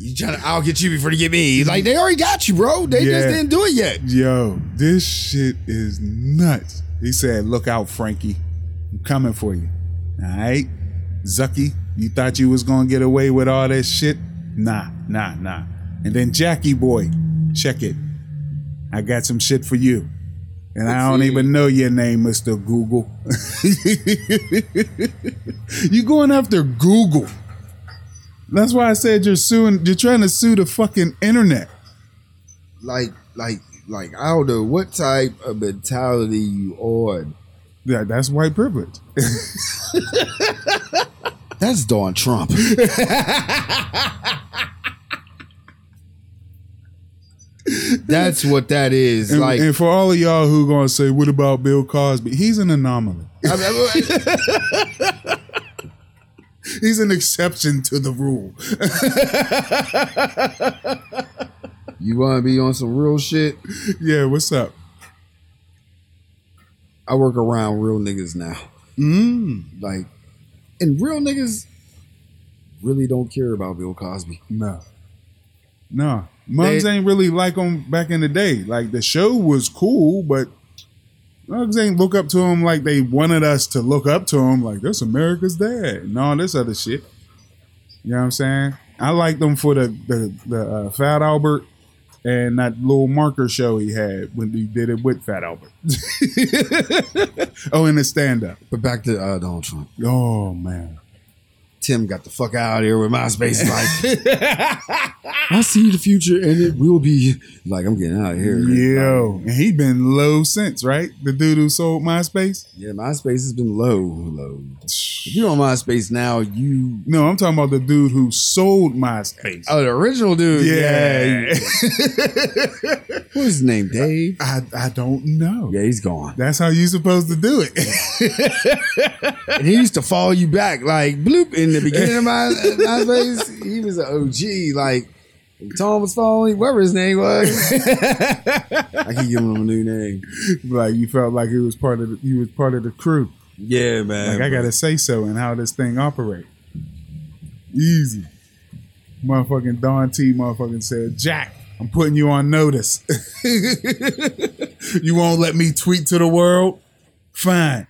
You trying to, I'll get you before you get me. Like, they already got you, bro. They just didn't do it yet. Yo, this shit is nuts. He said, look out, Frankie. I'm coming for you. All right? Zucky, you thought you was going to get away with all that shit? Nah. And then Jackie boy, check it. I got some shit for you. And I don't even know your name, Mr. Google. You going after Google. That's why I said you're trying to sue the fucking internet. Like I don't know what type of mentality you on. Yeah, that's white privilege. That's Don Trump. That's what that is. And, like, and for all of y'all who are gonna say, what about Bill Cosby? He's an anomaly. He's an exception to the rule. You want to be on some real shit? Yeah, what's up? I work around real niggas now. Like, and real niggas really don't care about Bill Cosby. No. Mugs ain't really like him back in the day. Like, the show was cool, but mugs ain't look up to him like they wanted us to look up to him. Like, that's America's dad and all this other shit. You know what I'm saying? I liked him for the Fat Albert and that little marker show he had when he did it with Fat Albert. Oh, and the stand-up. But back to Donald Trump. Oh, man. Tim got the fuck out of here with MySpace. Like, I see the future and it will be like, I'm getting out of here. Yo, and he been low since, right? The dude who sold MySpace? Yeah, MySpace has been low. If you're on MySpace now, you... No, I'm talking about the dude who sold MySpace. Oh, the original dude. Yeah. What's his name, Dave? I don't know. Yeah, he's gone. That's how you supposed to do it. And he used to follow you back like, bloop, in the beginning of MySpace. He was an OG, like... Tom was following, whatever his name was. I keep giving him a new name. Like, you felt like he was part of the crew. Yeah, man. Like, I got to say so in how this thing operate. Easy. Motherfucking Don T motherfucking said, Jack, I'm putting you on notice. You won't let me tweet to the world? Fine.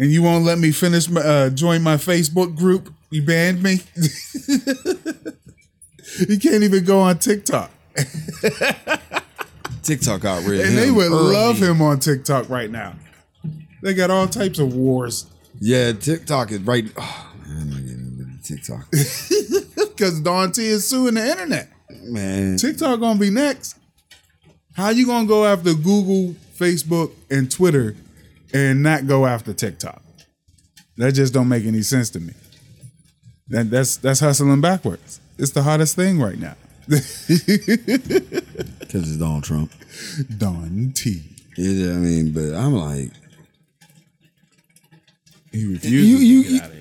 And you won't let me finish my, join my Facebook group? You banned me? You can't even go on TikTok. TikTok got rid of him. And they would love him on TikTok right now. They got all types of wars. Yeah, TikTok is right. Oh, man, I'm not getting rid of TikTok. Because Don T is suing the internet. Man. TikTok going to be next. How you going to go after Google, Facebook, and Twitter and not go after TikTok? That just don't make any sense to me. That's hustling backwards. It's the hottest thing right now. Because it's Donald Trump. Don T. Yeah, I mean, but I'm like... He refuses to get out of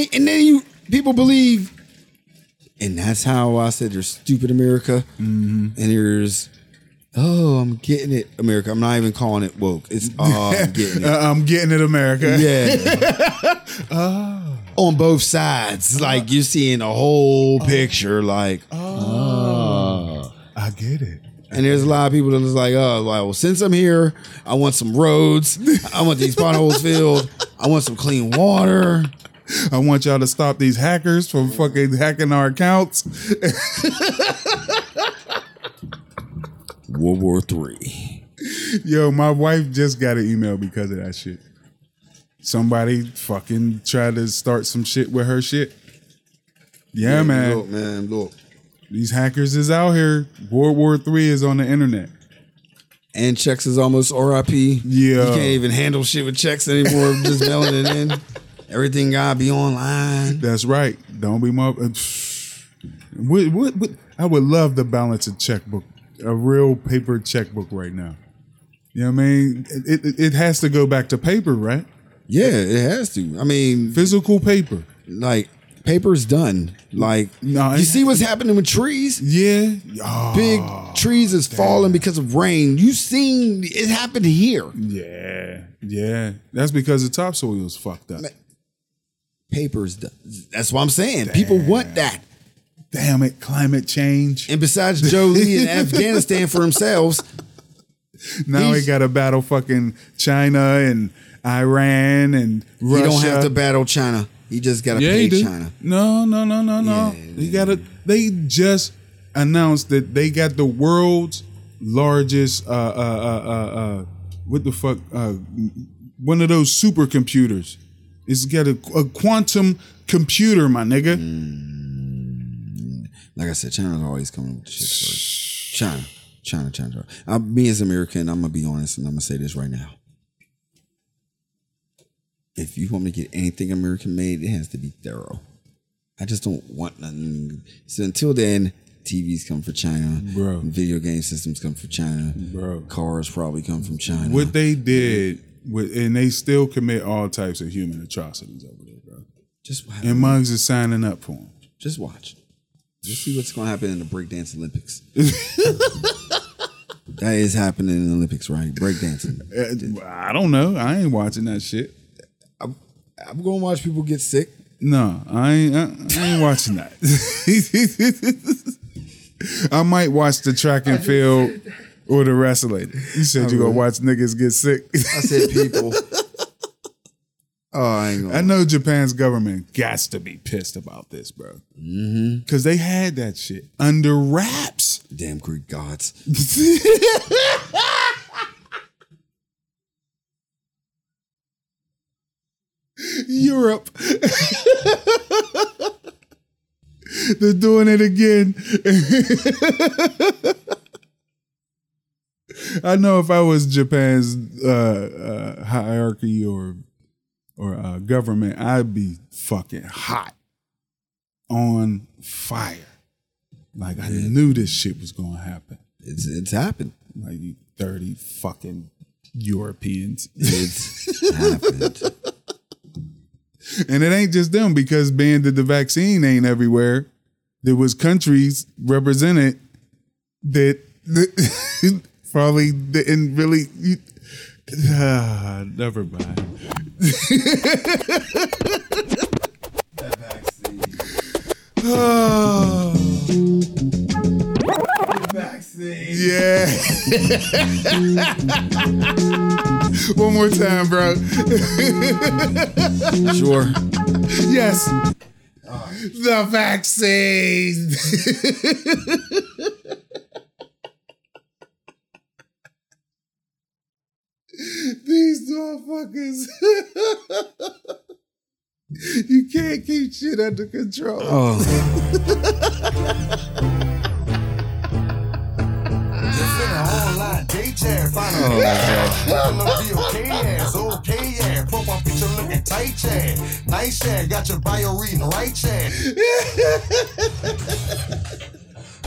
here. And then people believe... And that's how I said there's stupid America. Mm-hmm. And there's... Oh, I'm getting it, America. I'm not even calling it woke. It's, oh, I'm getting it. I'm getting it, America. Yeah. Oh. On both sides. Like, you're seeing a whole picture. Like, I get it. And there's a lot of people that is like, oh, well, since I'm here, I want some roads. I want these potholes filled. I want some clean water. I want y'all to stop these hackers from fucking hacking our accounts. World War III. Yo, my wife just got an email because of that shit. Somebody fucking tried to start some shit with her shit. Yeah, man. Look, man, look. These hackers is out here. World War III is on the internet. And Chex is almost RIP. Yeah. You can't even handle shit with Chex anymore. Just mailing it in. Everything gotta be online. That's right. Don't be more. I would love to balance a checkbook. A real paper checkbook right now. You know what I mean? It has to go back to paper, right? Yeah, it has to. I mean... Physical paper. Like, paper's done. Like, no, you see what's happening with trees? Yeah. Oh, big trees is falling because of rain. You seen it happen here. Yeah. Yeah. That's because the topsoil was fucked up. Paper's done. That's what I'm saying. Damn. People want that. Damn it, climate change. And besides Joe Lee in Afghanistan for himself. Now he got to battle fucking China and Iran and Russia. He don't have to battle China. He just got to pay China. No. He got to. They just announced that they got the world's largest, what the fuck, one of those supercomputers. It's got a quantum computer, my nigga. Like I said, China's always coming with shit first. China. Me as an American, I'm going to be honest, and I'm going to say this right now. If you want me to get anything American made, it has to be thorough. I just don't want nothing. So until then, TVs come from China. Bro. Video game systems come from China. Bro. Cars probably come from China. What they did, and they still commit all types of human atrocities over there, bro. Just watch. And Muggs is signing up for them. Just watch. Let's see what's going to happen in the breakdance Olympics. That is happening in the Olympics, right? Breakdancing. I don't know. I ain't watching that shit. I'm going to watch people get sick. No, I ain't watching that. I might watch the track and field or the wrestling. You said you're going to watch niggas get sick. I said people. Oh, I know Japan's government gots to be pissed about this, bro. Mm-hmm. Cause they had that shit under wraps. Damn Greek gods. Europe. They're doing it again. I know if I was Japan's hierarchy or government, I'd be fucking hot on fire. Like, I knew this shit was going to happen. It's happened. Like, you dirty fucking Europeans. It's happened. And it ain't just them, because being that the vaccine ain't everywhere, there was countries represented that probably didn't really... Never mind. That vaccine. The vaccine. Yeah. One more time, bro. Sure. Yes. The vaccine. These motherfuckers. You can't keep shit under control. Oh.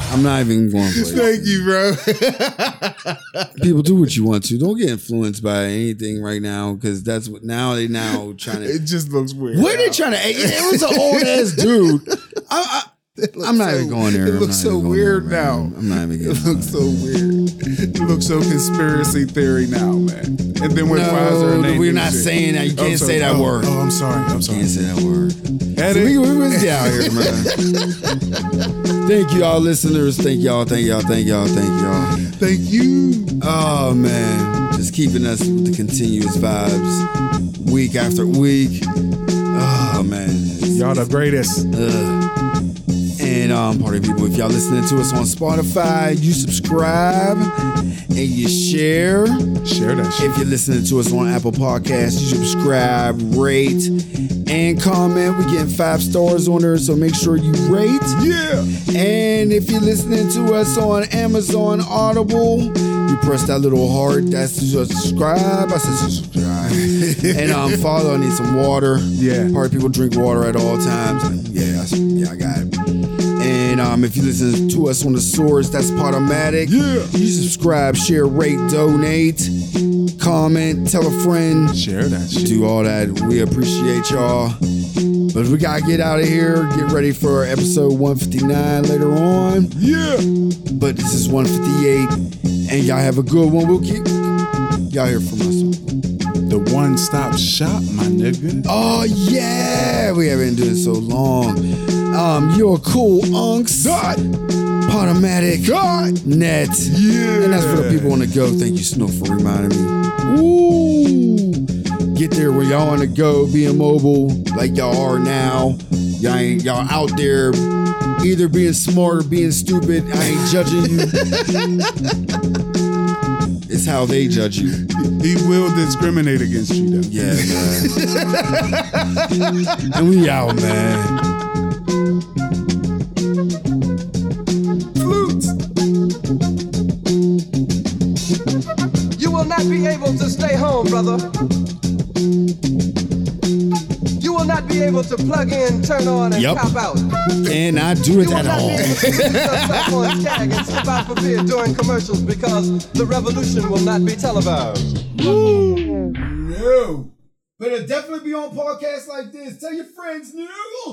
I'm not even going to play. Thank you, bro. People, do what you want to. Don't get influenced by anything right now, because that's what now they're trying to. It just looks weird. What are they trying to? It was an old ass dude. I'm not even going there. It looks so weird now. I'm not even. It looks so weird. It looks so conspiracy theory now, man. And then when Pfizer, no, we're not saying that. You can't say that word. Oh, I'm sorry. You can't say that word. Edit. So we was down here, man. Thank you, all listeners. Thank y'all. Thank you. Oh man, just keeping us with the continuous vibes, week after week. Oh man, y'all the greatest. And party people, if y'all listening to us on Spotify, you subscribe and you share that shit. If you're listening to us on Apple Podcasts, you subscribe, rate, and comment. We're getting 5 stars on there, so make sure you rate. Yeah. And if you're listening to us on Amazon Audible, you press that little heart. That's subscribe. I said subscribe. And follow. I need some water. Yeah. Party people, drink water at all times. Yeah, I got it. And if you listen to us on the source, that's Podomatic. Yeah. You subscribe, share, rate, donate, comment, tell a friend. Share that shit. Do all that. We appreciate y'all. But we gotta get out of here. Get ready for episode 159 later on. Yeah. But this is 158. And y'all have a good one. We'll keep y'all hear from us. The one-stop shop, my nigga. Oh, yeah. We haven't been doing so long. You're cool, unks. Podomatic. Net. Yeah. And that's for the people on the go. Thank you, Snook, for reminding me. Ooh. Get there where y'all on the go, being mobile like y'all are now. Y'all out there either being smart or being stupid. I ain't judging you. It's how they judge you. He will discriminate against you, though. Yeah, man. And we out, man. Flutes. You will not be able to stay home, brother. You will not be able to plug in, turn on, and pop out. And I do it at all. You tag and slip out for beer during commercials because the revolution will not be televised. Woo! No. But it'll definitely be on podcasts like this. Tell your friends, New.